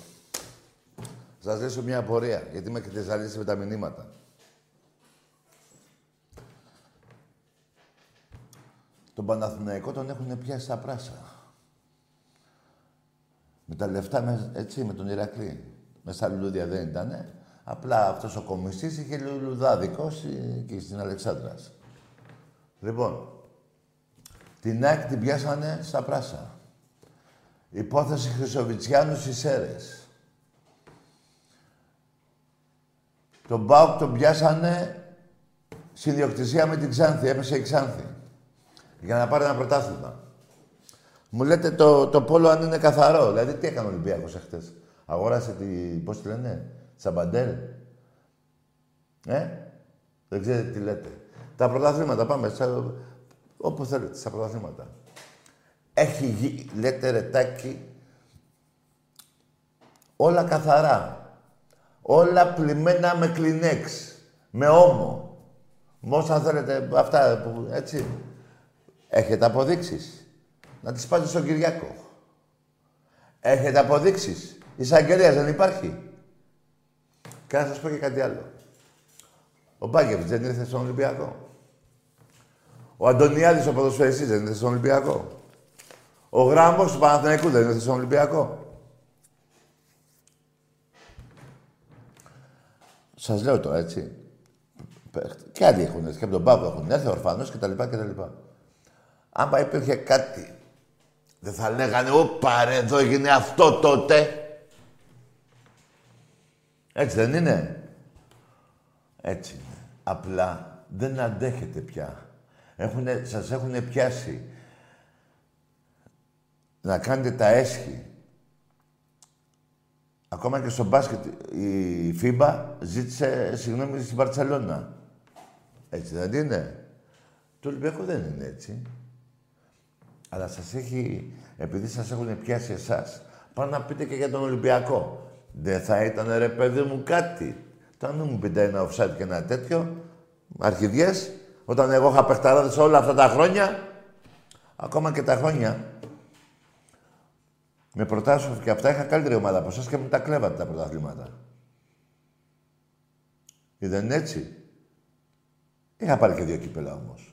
Σας λέσω μια απορία, γιατί με εκτεσταλίσετε με τα μηνύματα. Τον Παναθηναϊκό τον έχουν πιάσει στα πράσα. Με τα λεφτά, έτσι, με τον Ηρακλή. Με στα λουλούδια δεν ήτανε. Απλά αυτός ο κομιστής είχε λουλουδάδικος και στην Αλεξάνδρας. Λοιπόν, την ΑΕΚ την πιάσανε στα πράσα. Υπόθεση Χρυσοβητσιάνου στις Σέρες. Τον ΠΑΟΚ τον πιάσανε στη ιδιοκτησία με την Ξάνθη. Έπεσε η Ξάνθη. Για να πάρει ένα πρωτάθλημα. Μου λέτε το πόλο αν είναι καθαρό. Δηλαδή τι έκανε ο Ολυμπιακός εχθές. Αγόρασε πώς τη λένε, Τσαμπαντέρ. Δεν ξέρετε τι λέτε. Τα πρωταθλήματα, πάμε όπου θέλετε, στα πρωταθλήματα. Έχει γη, λέτε ρετάκι, όλα καθαρά. Όλα πλημμένα με κλινέξ, με όμο. Μόσα θέλετε, αυτά που, έτσι. Έχετε αποδείξεις. Να τις πάτε στον Κυριάκο. Έχετε αποδείξεις. Εισαγγελίας δεν υπάρχει. Και να σας πω και κάτι άλλο. Ο Μπάκεβιτς δεν ήρθε στον Ολυμπιακό. Ο Αντωνιάδης ο ποδοσφαιριστής δεν ήρθε στον Ολυμπιακό. Ο Γράμμος του Παναθηναϊκού δεν ήρθε στον Ολυμπιακό. Σας λέω τώρα, έτσι. Και άλλοι έχουν έρθει, και από τον Παύλο έχουν έρθει, ορφανός κτλ. Άμα υπήρχε κάτι, δεν θα λέγανε, όπα ρε, εδώ έγινε αυτό τότε. Έτσι δεν είναι. Έτσι είναι. Απλά δεν αντέχετε πια. Σας έχουν πιάσει να κάνετε τα έσχη. Ακόμα και στο μπάσκετ η Φίμπα ζήτησε συγγνώμη στην Μπαρτσελώνα. Έτσι δεν είναι. Το Ολυμπιακό δεν είναι έτσι. Αλλά σας έχει, επειδή σας έχουν πιάσει εσάς, πάνε να πείτε και για τον Ολυμπιακό. Δεν θα ήταν ρε παιδί μου κάτι. Τώρα μην μου πείτε ένα offside και ένα τέτοιο. Αρχιδιές, όταν εγώ είχα παιχταράδες όλα αυτά τα χρόνια, ακόμα και τα χρόνια, με προτάσεις και αυτά είχα καλύτερη ομάδα από εσάς και μου τα κλέβατε τα πρωταθλήματα. Ή δεν είναι έτσι. Είχα πάρει και δύο κύπελα όμως.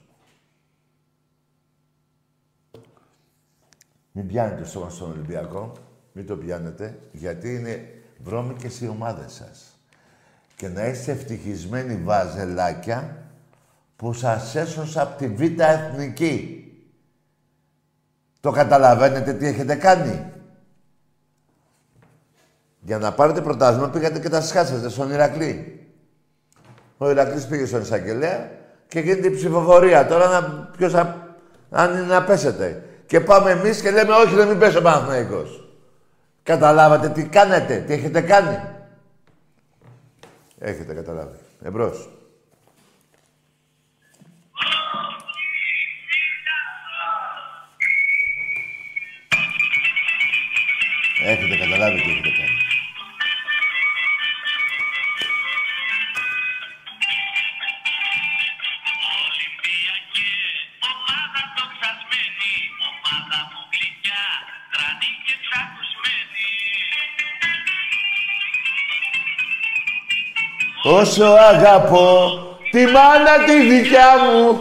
Μην πιάνετε το στόμα στον Ολυμπιακό, μην το πιάνετε, γιατί είναι βρώμικες οι ομάδες σας. Και να είστε ευτυχισμένοι βαζελάκια που σας έσωσα από τη Β' Εθνική. Το καταλαβαίνετε τι έχετε κάνει. Για να πάρετε πρωτάθλημα πήγατε και τα σχάσατε στον Ηρακλή. Ο Ηρακλής πήγε στον εισαγγελέα και γίνεται η ψηφοφορία. Τώρα αν είναι να πέσετε. Και πάμε εμείς και λέμε όχι να μην πέσει ο Παναθηναϊκός. Καταλάβατε τι κάνετε, τι έχετε κάνει. Έχετε καταλάβει. Εμπρός. Έχετε καταλάβει τι έχετε κάνει. Όσο αγαπώ τη μάνα τη δικιά μου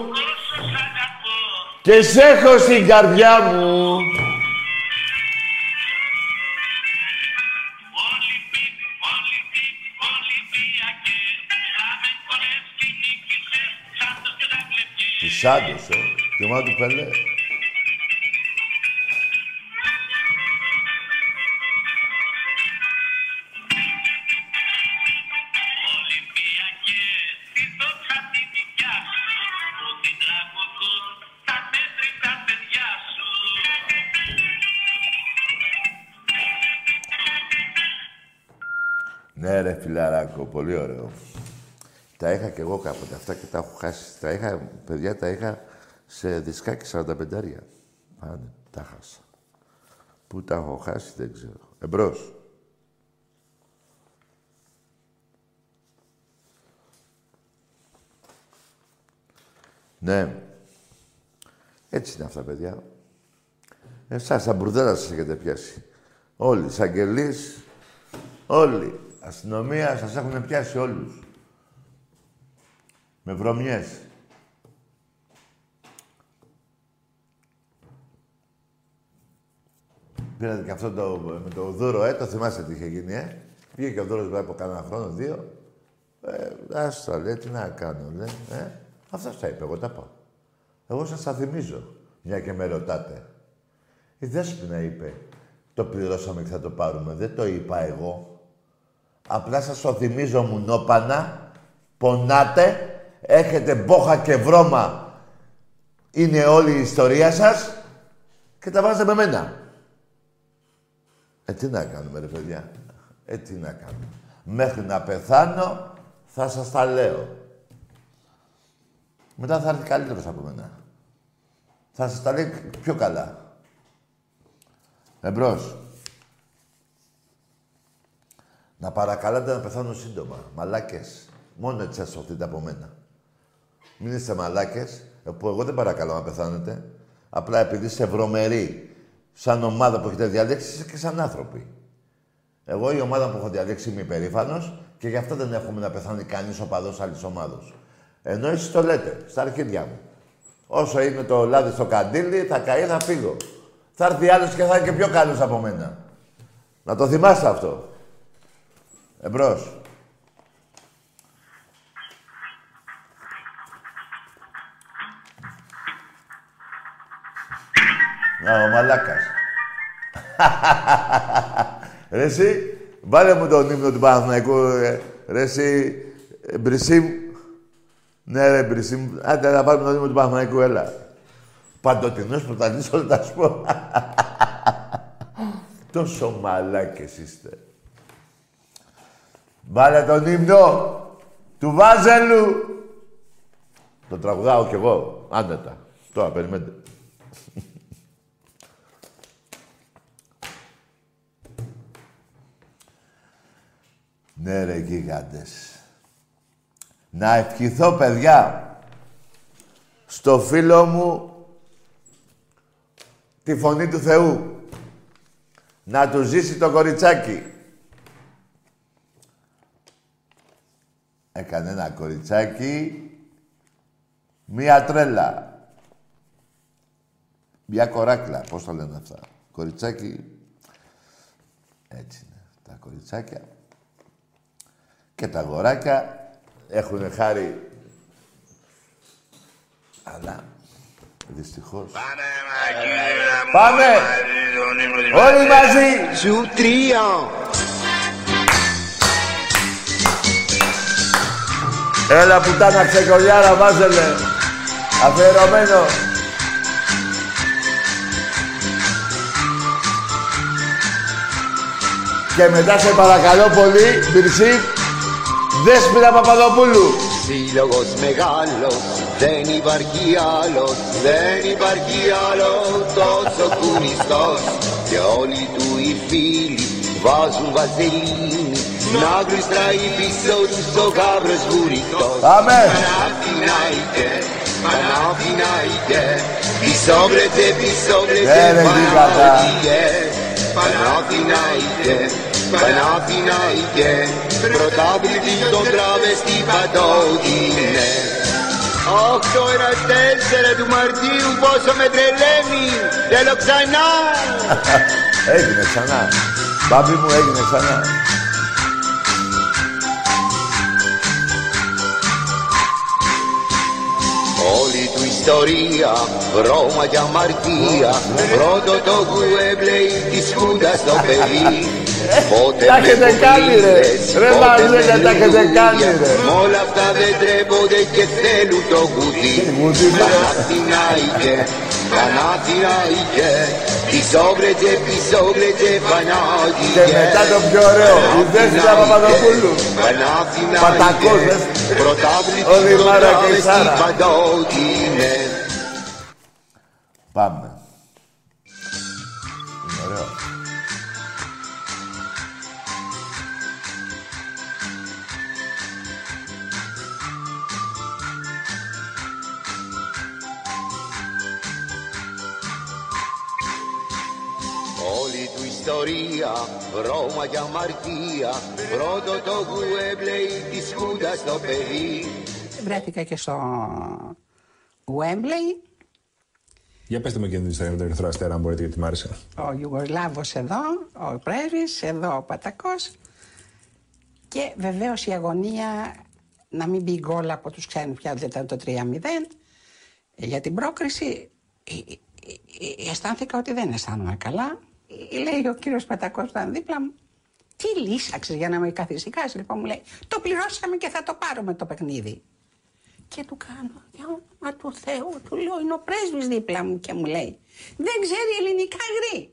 και σ' έχω στην καρδιά μου. Τι Σάντος, τη ομάδα του Πελέ. Ναι ρε φιλαράκο, πολύ ωραίο. Τα είχα κι εγώ κάποτε, αυτά και τα έχω χάσει. Τα είχα, παιδιά, τα είχα σε δισκάκι 45. Πάνε, τα χάσα. Πού τα έχω χάσει, δεν ξέρω. Εμπρός. Ναι. Έτσι είναι αυτά, παιδιά. Εσάς, τα μπουρδέλα σας έχετε πιάσει. Όλοι, εισαγγελείς, όλοι. Αστυνομία, σας έχουν πιάσει όλους. Με βρωμιές. Πήρατε και αυτό με το Δούρο, το θυμάστε τι είχε γίνει, Πήγε και ο Δούρος μετά από κανένα χρόνο, δύο. Άστα, λέει, τι να κάνω, λέει, Αυτά τα είπε, εγώ τα πάω. Εγώ σας τα θυμίζω, μια και με ρωτάτε. Η Δέσποινα είπε, το πληρώσαμε και θα το πάρουμε. Δεν το είπα εγώ. Απλά σας το θυμίζω μουνόπανα, πονάτε, έχετε μπόχα και βρώμα. Είναι όλη η ιστορία σας και τα βάζετε με μένα. Τι να κάνουμε, ρε παιδιά. Τι να κάνουμε. Μέχρι να πεθάνω, θα σας τα λέω. Μετά θα έρθει καλύτερος από μένα. Θα σας τα λέει πιο καλά. Εμπρός. Να παρακαλάτε να πεθάνω σύντομα. Μαλάκες. Μόνο έτσι θα σωθείτε από μένα. Μην είστε μαλάκες, που εγώ δεν παρακαλώ να πεθάνετε. Απλά επειδή είστε βρωμεροί, σαν ομάδα που έχετε διαλέξει και σαν άνθρωποι. Εγώ η ομάδα που έχω διαλέξει είμαι υπερήφανος και γι' αυτό δεν έχουμε να πεθάνει κανείς οπαδός άλλης ομάδος. Ενώ εσείς το λέτε, στα αρχίδια μου. Όσο είναι το λάδι στο καντήλι, θα καεί, θα φύγω. Θα έρθει άλλος και θα είναι και πιο καλός από μένα. Να το θυμάστε αυτό. Εμπρός. Να, ο μαλάκας. Ρε εσύ, βάλε μου τον ύμνο του Παναθηναϊκού, ρε εσύ, Μπρισίμ. Ναι ρε Μπρισίμ, άντε να βάλουμε τον ύμνο του Παναθηναϊκού, έλα. Παντοτινός πρωταθλητής, όλα τα σου πω. Τόσο μαλάκες είστε. Βάλε τον ύμνο του Βάζελου. Το τραγουδάω κι εγώ, άνετα. Τώρα, περιμένετε. Ναι ρε γίγαντες. Να ευχηθώ, παιδιά, στο φίλο μου τη φωνή του Θεού. Να του ζήσει το κοριτσάκι. Έκανε ένα κοριτσάκι, μία τρέλα. Μια κοράκλα, πώς το λένε αυτά. Κοριτσάκι, έτσι είναι τα κοριτσάκια. Και τα αγοράκια έχουν χάρη, αλλά δυστυχώς... Πάμε! Όλοι μαζί! Ζουτρίο! Έλα πουτάνα ξεκολιάρα, βάζελε! Αφιερωμένο! Και μετά σε παρακαλώ πολύ, Μπυρσίπ, Δέσποινα Παπαδοπούλου. Σύλλογος μεγάλος, δεν υπάρχει άλλος, δεν υπάρχει άλλος τόσο κουνιστός. Και όλοι του οι φίλοι βάζουν βαζελίνη, να γλιστράει πίσω τους ο γάβρος βουρητός. Πάμε! Παναφινάιτε, παναφινάιτε, πισόμπρετε, πισόμπρετε, παναφινάιτε, παναφινάιτε. Παναθηναϊκέ, πρωτάβλητη τον τράβεστη Παντότινε. Όχτω ένας τέσσερα του Μαρτίου, πόσο με τρελαίνει, θέλω ξανά. Έγινε ξανά, μπάμπι μου, έγινε ξανά. Όλη του ιστορία, Ρώμα και αμαρτία, πρώτο το γουέμπλεϊ της Χούντας το παιδί. Τα έχετε κάνει ρε, ρε μάζελια, τα έχετε κάνει ρε. Μ' όλα αυτά δεν τρέπονται και θέλουν το γουδί. Παναθηναϊκέ, Παναθηναϊκέ, πισόβρετζε, πισόβρετζε, Παναθηναϊκέ. Και μετά το πιο ωραίο, η Δέσποινα Παπαδοπούλου. Πατακώδες, όλοι μάρα και η Σάρα. Πάμε. Είναι ωραίο. Όλοι Όλη του ιστορία, Ρώμα και αμαρτία, πρώτο το Γουέμπλεϊ της Χούντας το παιδί. Βρέθηκα και στο Γουέμπλεϊ. Για πέστε μου και την ιστορία με τον Ερυθρό Αστέρα, αν μπορείτε, γιατί μ' άρεσε. Ο Ιουγκοσλάβος εδώ, ο Πρέβης, εδώ ο Πατακός. Και βεβαίως η αγωνία να μην μπει γκολ από τους ξένους πια, δεν ήταν το 3-0. Για την πρόκριση αισθάνθηκα ότι δεν αισθάνομαι καλά. Λέει ο κύριος Πατακός ήταν δίπλα μου, τι λύσαξες για να με καθησυχάσεις? Λοιπόν, μου λέει, το πληρώσαμε και θα το πάρουμε το παιχνίδι. Και του κάνω, για όνομα του Θεού, του λέω, είναι ο πρέσβης δίπλα μου, και μου λέει, δεν ξέρει ελληνικά γρή.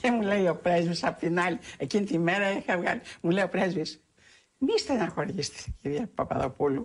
Και μου λέει ο πρέσβης απ' την άλλη, εκείνη τη μέρα είχα βγάλει, μου λέει ο πρέσβης, μη στεναχωριέστε, κυρία Παπαδοπούλου.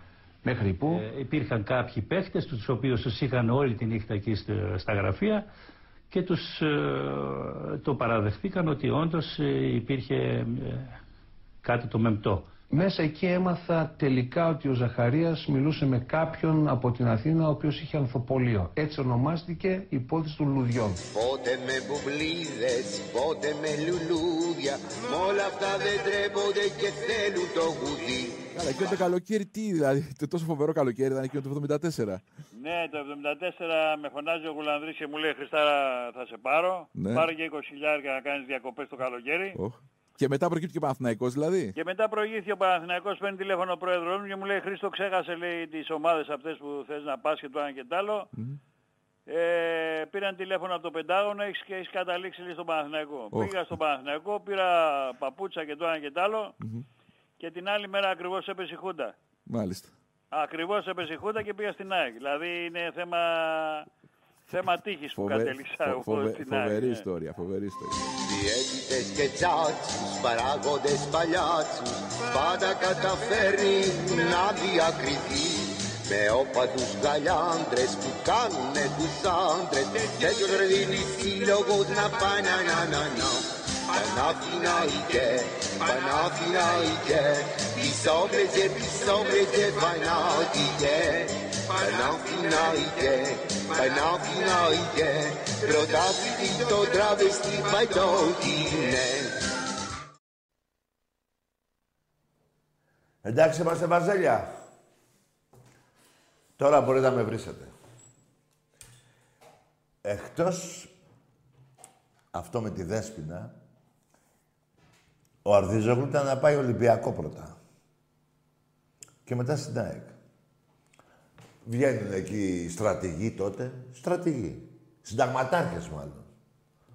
Μέχρι που υπήρχαν κάποιοι παίχτες, τους οποίους τους είχαν όλη τη νύχτα εκεί στα γραφεία και τους το παραδεχτήκαν ότι όντως υπήρχε κάτι το μεμπτό. Μέσα εκεί έμαθα τελικά ότι ο Ζαχαρίας μιλούσε με κάποιον από την Αθήνα, ο οποίος είχε ανθοπολείο. Έτσι ονομάστηκε η πόλη των λουλουδιών. Πότε με μπουμπλίδες, πότε με λουλούδια, όλα αυτά δεν τρέπονται και θέλουν το γουδί. Καλά, εκείνο το καλοκαίρι, τι δηλαδή, το τόσο φοβερό καλοκαίρι ήταν εκείνο το 1974. Ναι, το 1974 με φωνάζει ο Γουλανδρής και μου λέει, Χριστάρα, θα σε πάρω. Ναι. Πάρε και 20.000 να κάνεις διακοπές το καλοκαίρι. Oh. Και μετά προηγήθηκε ο Παναθηναϊκός δηλαδή. Και μετά προηγήθηκε ο Παναθηναϊκός, παίρνει τηλέφωνο ο πρόεδρος μου και μου λέει, Χρήστο, ξέχασε, λέει, τις ομάδες αυτές που θες να πας και το ένα και το άλλο. Πήραν τηλέφωνο από το Πεντάγωνο, έχεις καταλήξει, λέει, στον Παναθηναϊκό. Oh. Πήγα στον Παναθηναϊκό, πήρα παπούτσα και το ένα και το άλλο. Και την άλλη μέρα ακριβώς έπεσε η Χούντα. Μάλιστα. Ακριβώς έπεσε η Χούντα και πήγα στην ΑΕΚ. Δηλαδή είναι θέμα τύχης που κατέληξα. Φοβερή ιστορία, φοβερή ιστορία. Διαιτητές και τζάτσους, παράγοντες παλιάτσους, πάντα καταφέρνει να διακριθεί. Με όπατους γαλιάντρες που κάνουνε τους άντρες, τέτοιον ρε δίνει σύλλογος να πάει να. Παναθηναϊκέ, Παναθηναϊκέ, τις όμπρες και φανάτικε. Παναθηναϊκέ, Παναθηναϊκέ, πρωτάθλητη το τράβεστη παντότινε. Εντάξει είμαστε βαζέλια. Τώρα μπορείτε να με βρίσετε. Εκτός αυτό με τη Δέσποινα, ο Αρδίζογλου ήταν να πάει Ολυμπιακό πρώτα και μετά στην ΑΕΚ. Βγαίνουν εκεί στρατηγοί τότε, συνταγματάρχες μάλλον,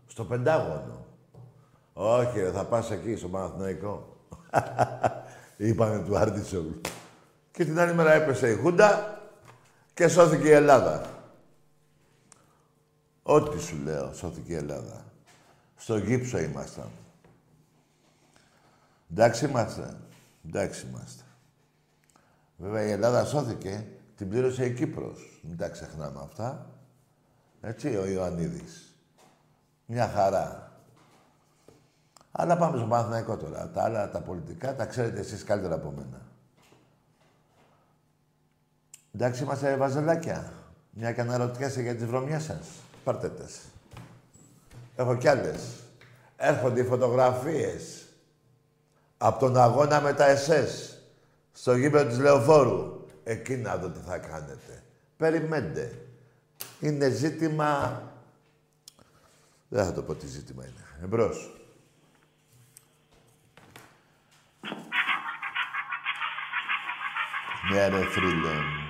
στο Πεντάγωνο. Όχι ρε, θα πας εκεί στο Παναθηναϊκό. Είπανε του Αρδίζογλου. Και την άλλη μέρα έπεσε η Χούντα και σώθηκε η Ελλάδα. Ό,τι σου λέω, σώθηκε η Ελλάδα. Στο γύψο ήμασταν. Εντάξει είμαστε. Βέβαια η Ελλάδα σώθηκε, την πλήρωσε η Κύπρος. Μην τα ξεχνάμε αυτά. Έτσι, ο Ιωαννίδης. Μια χαρά. Αλλά πάμε στο Παναθηναϊκό τώρα. Τα άλλα, τα πολιτικά, τα ξέρετε εσείς καλύτερα από μένα. Εντάξει είμαστε, βαζελάκια. Μια και αναρωτιάσαι για τις βρωμιές σας. Πάρτε τες. Έχω κι άλλες. Έρχονται οι φωτογραφίες από τον αγώνα με τα ΕΣΕΣ στο γήπεδο της Λεωφόρου. Εκεί να δω τι θα κάνετε. Περιμένετε. Είναι ζήτημα... Δεν θα το πω τι ζήτημα είναι. Εμπρός. Ναι ρε φίλε μου.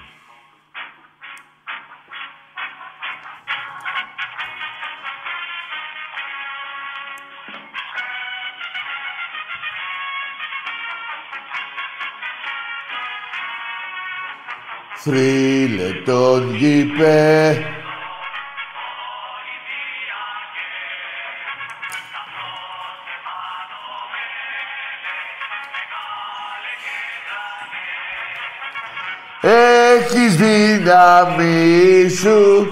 Θρύλε τον γήπε. έχεις δύναμη σου.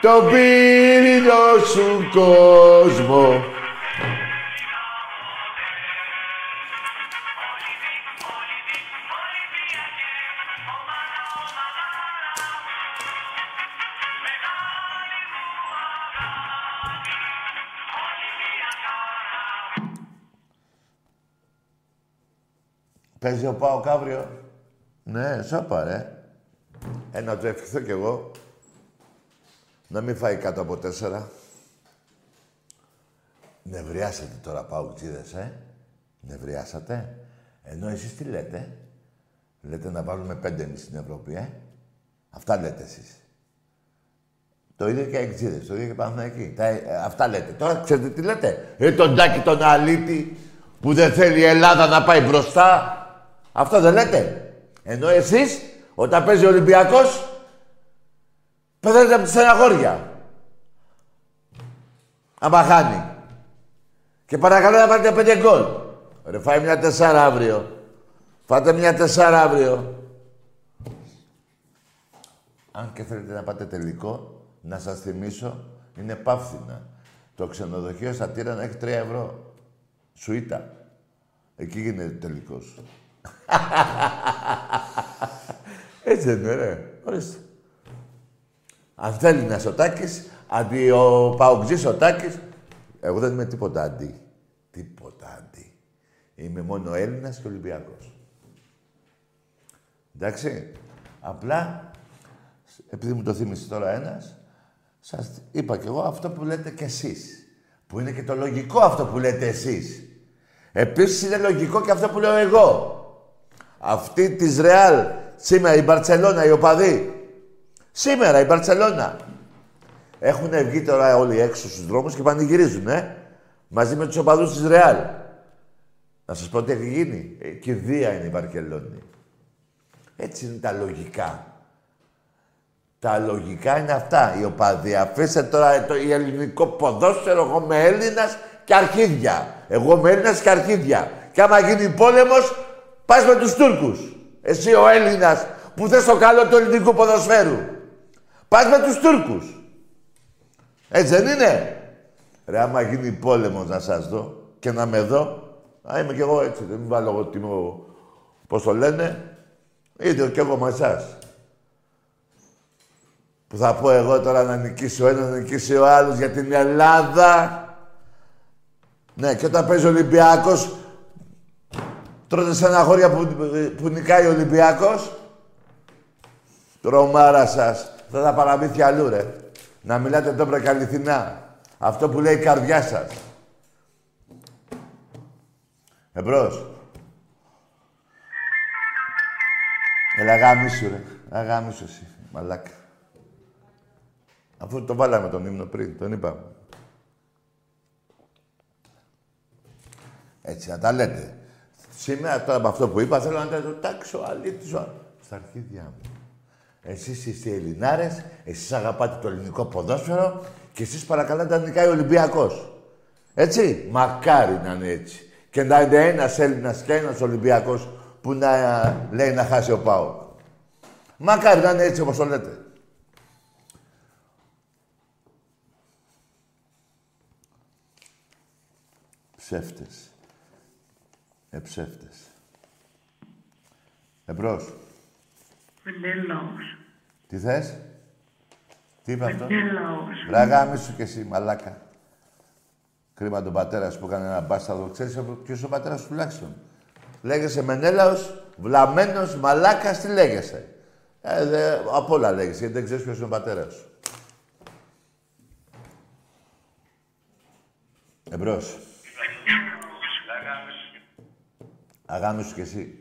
Το πύρινο σου κόσμο. Παίζει ο ΠΑΟΚ αύριο. Ναι, σώπα ρε. Να του ευχηθώ κι εγώ. Να μην φάει κάτω από 4. Νευριάσατε τώρα ΠΑΟΚτζίδες, Νευριάσατε. Ενώ εσείς τι λέτε. Λέτε να βάλουμε 5 εμείς στην Ευρώπη, Αυτά λέτε εσείς. Το ίδιο και εκτζίδες, το ίδιο και Παναθηναϊκοί. Αυτά λέτε. Τώρα ξέρετε τι λέτε. Τον Τάκη τον αλήτη που δεν θέλει η Ελλάδα να πάει μπροστά. Αυτό δεν λέτε. Ενώ εσείς, όταν παίζει ο Ολυμπιακός, πεθαίνετε από τη στεναχώρια. Άμα χάνει. Και παρακαλώ να πάρετε 5 γκολ. Ρε, φάει μια 4 αύριο. Φάτε μια 4 αύριο. Αν και θέλετε να πάτε τελικό, να σας θυμίσω, είναι Παύθυνα. Το ξενοδοχείο στα Τύρανα έχει 3 ευρώ. Σουίτα. Εκεί γίνεται τελικός. Έτσι δεν είναι, ρε. Ορίστε. Αν θέλει να είσαι ο Τάκης, αντί ο Παοκτζής ο Τάκης, εγώ δεν είμαι τίποτα αντί. Τίποτα αντί. Είμαι μόνο Έλληνας και Ολυμπιακός. Εντάξει. Απλά, επειδή μου το θύμισε τώρα ένας, σας είπα κι εγώ αυτό που λέτε κι εσείς. Που είναι και το λογικό αυτό που λέτε εσείς. Επίσης είναι λογικό και αυτό που λέω εγώ. Αυτή της Ρεάλ, σήμερα η Μπαρτσελώνα, οι οπαδοί. Σήμερα η Μπαρτσελώνα. Έχουν βγει τώρα όλοι έξω στους δρόμους και πανηγυρίζουν, μαζί με τους οπαδούς της Ρεάλ. Να σας πω τι έχει γίνει. Κηδεία είναι η Μπαρκελώνη. Έτσι είναι τα λογικά. Τα λογικά είναι αυτά. Οι οπαδοί. Αφήστε τώρα το ελληνικό ποδόσφαιρο. Εγώ είμαι Έλληνας και αρχίδια. Και άμα γίνει πόλεμος, πας με τους Τούρκους. Εσύ ο Έλληνας που θες το καλό του ελληνικού ποδοσφαίρου. Πας με τους Τούρκους. Έτσι δεν είναι. Ρε, άμα γίνει πόλεμος να σας δω και να με δω, α, είμαι κι εγώ έτσι, δεν μην βάλω εγώ τιμό, πώς το λένε, ίδιο κι εγώ με εσάς. Που θα πω εγώ τώρα να νικήσει ο ένας, να νικήσει ο άλλος για την Ελλάδα. Ναι, και όταν παίζει ο Ολυμπιακός, τρώτε στεναχώρια που νικάει ο Ολυμπιακός. Τρομάρα σας. Θα τα παραμύθια αλλού, ρε. Να μιλάτε εδώ προκαλυθινά. Αυτό που λέει η καρδιά σας. Εμπρός. Έλα, γάμισου, ρε. Αγάμισου εσύ, μαλάκα. Αφού το βάλαμε τον ύμνο πριν, τον είπαμε. Έτσι, να τα λέτε. Σήμερα, τώρα από αυτό που είπα, θέλω να το τάξω, αλήθεια. Στα αρχίδια μου. Εσείς είστε Ελληνάρες, εσείς αγαπάτε το ελληνικό ποδόσφαιρο και εσείς παρακαλάτε να νικάει ο Ολυμπιακός. Έτσι, μακάρι να είναι έτσι. Και να είναι ένας Έλληνας και ένας Ολυμπιακός που να λέει να χάσει ο ΠΑΟΚ. Μακάρι να είναι έτσι όπως το λέτε. Ψεύτες. Ψεύτες. Εμπρός. Πεντελαός. Τι θες? Τι είπε αυτό? Πεντελαός. Βραγάμισου κι εσύ, μαλάκα. Κρίμα τον πατέρα σου που έκανε ένα μπάσταδο. Ξέρεις ποιος ο πατέρας σου τουλάχιστον. Λέγεσαι Μενέλαος, βλαμμένος, μαλάκας, τι λέγεσαι. Απ' όλα λέγεσαι, γιατί δεν ξέρεις ποιος είναι ο πατέρας σου. Εμπρός. Αγάμισου κι εσύ.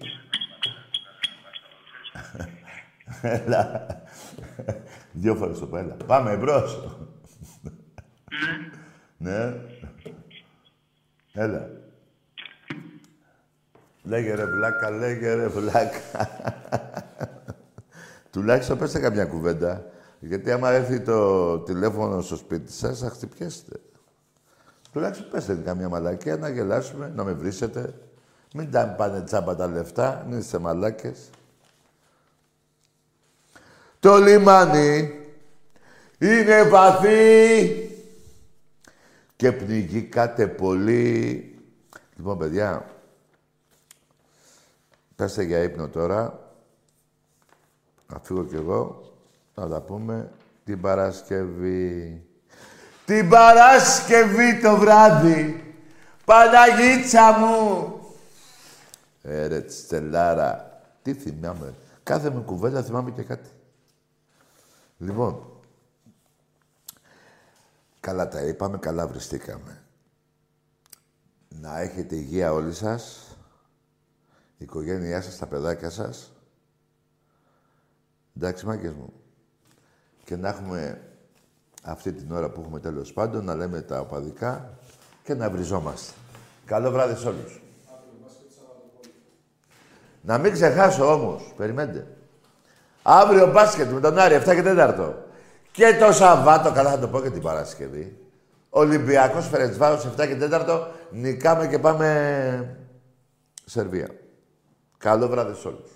Έλα. Δυο φορές το πω, έλα. Πάμε, εμπρός. Ναι. Έλα. Λέγε ρε βλάκα, Τουλάχιστον πέστε καμιά κουβέντα. Γιατί άμα έρθει το τηλέφωνο στο σπίτι σας, θα χτυπιέστε. Τουλάχιστον πέστε καμιά μαλακία, να γελάσουμε, να με βρίσετε. Μην τα πάνε τσάμπα τα λεφτά, μην είστε μαλάκες. Το λιμάνι είναι βαθύ και πνιγήκατε πολύ. Λοιπόν, παιδιά, πέστε για ύπνο τώρα. Να φύγω κι εγώ. Να τα πούμε την Παρασκευή. Την Παρασκευή το βράδυ, Παναγίτσα μου. Ρε Τσελάρα, τι θυμάμαι. Κάθε με κουβέντα θυμάμαι και κάτι. Λοιπόν, καλά τα είπαμε, καλά βριστήκαμε. Να έχετε υγεία όλοι σας, η οικογένειά σας, τα παιδάκια σας. Εντάξει, μάγκες μου. Και να έχουμε αυτή την ώρα που έχουμε τέλος πάντων, να λέμε τα οπαδικά και να βριζόμαστε. Καλό βράδυ σε όλους. Να μην ξεχάσω όμως, περιμένετε. Αύριο μπάσκετ με τον Άρη, 7 και 4. Και το Σαββάτο, καλά θα το πω και την Παρασκευή. Ολυμπιακός Φερεντσβάρος, 7 και 4. Νικάμε και πάμε Σερβία. Καλό βράδυ σε όλους.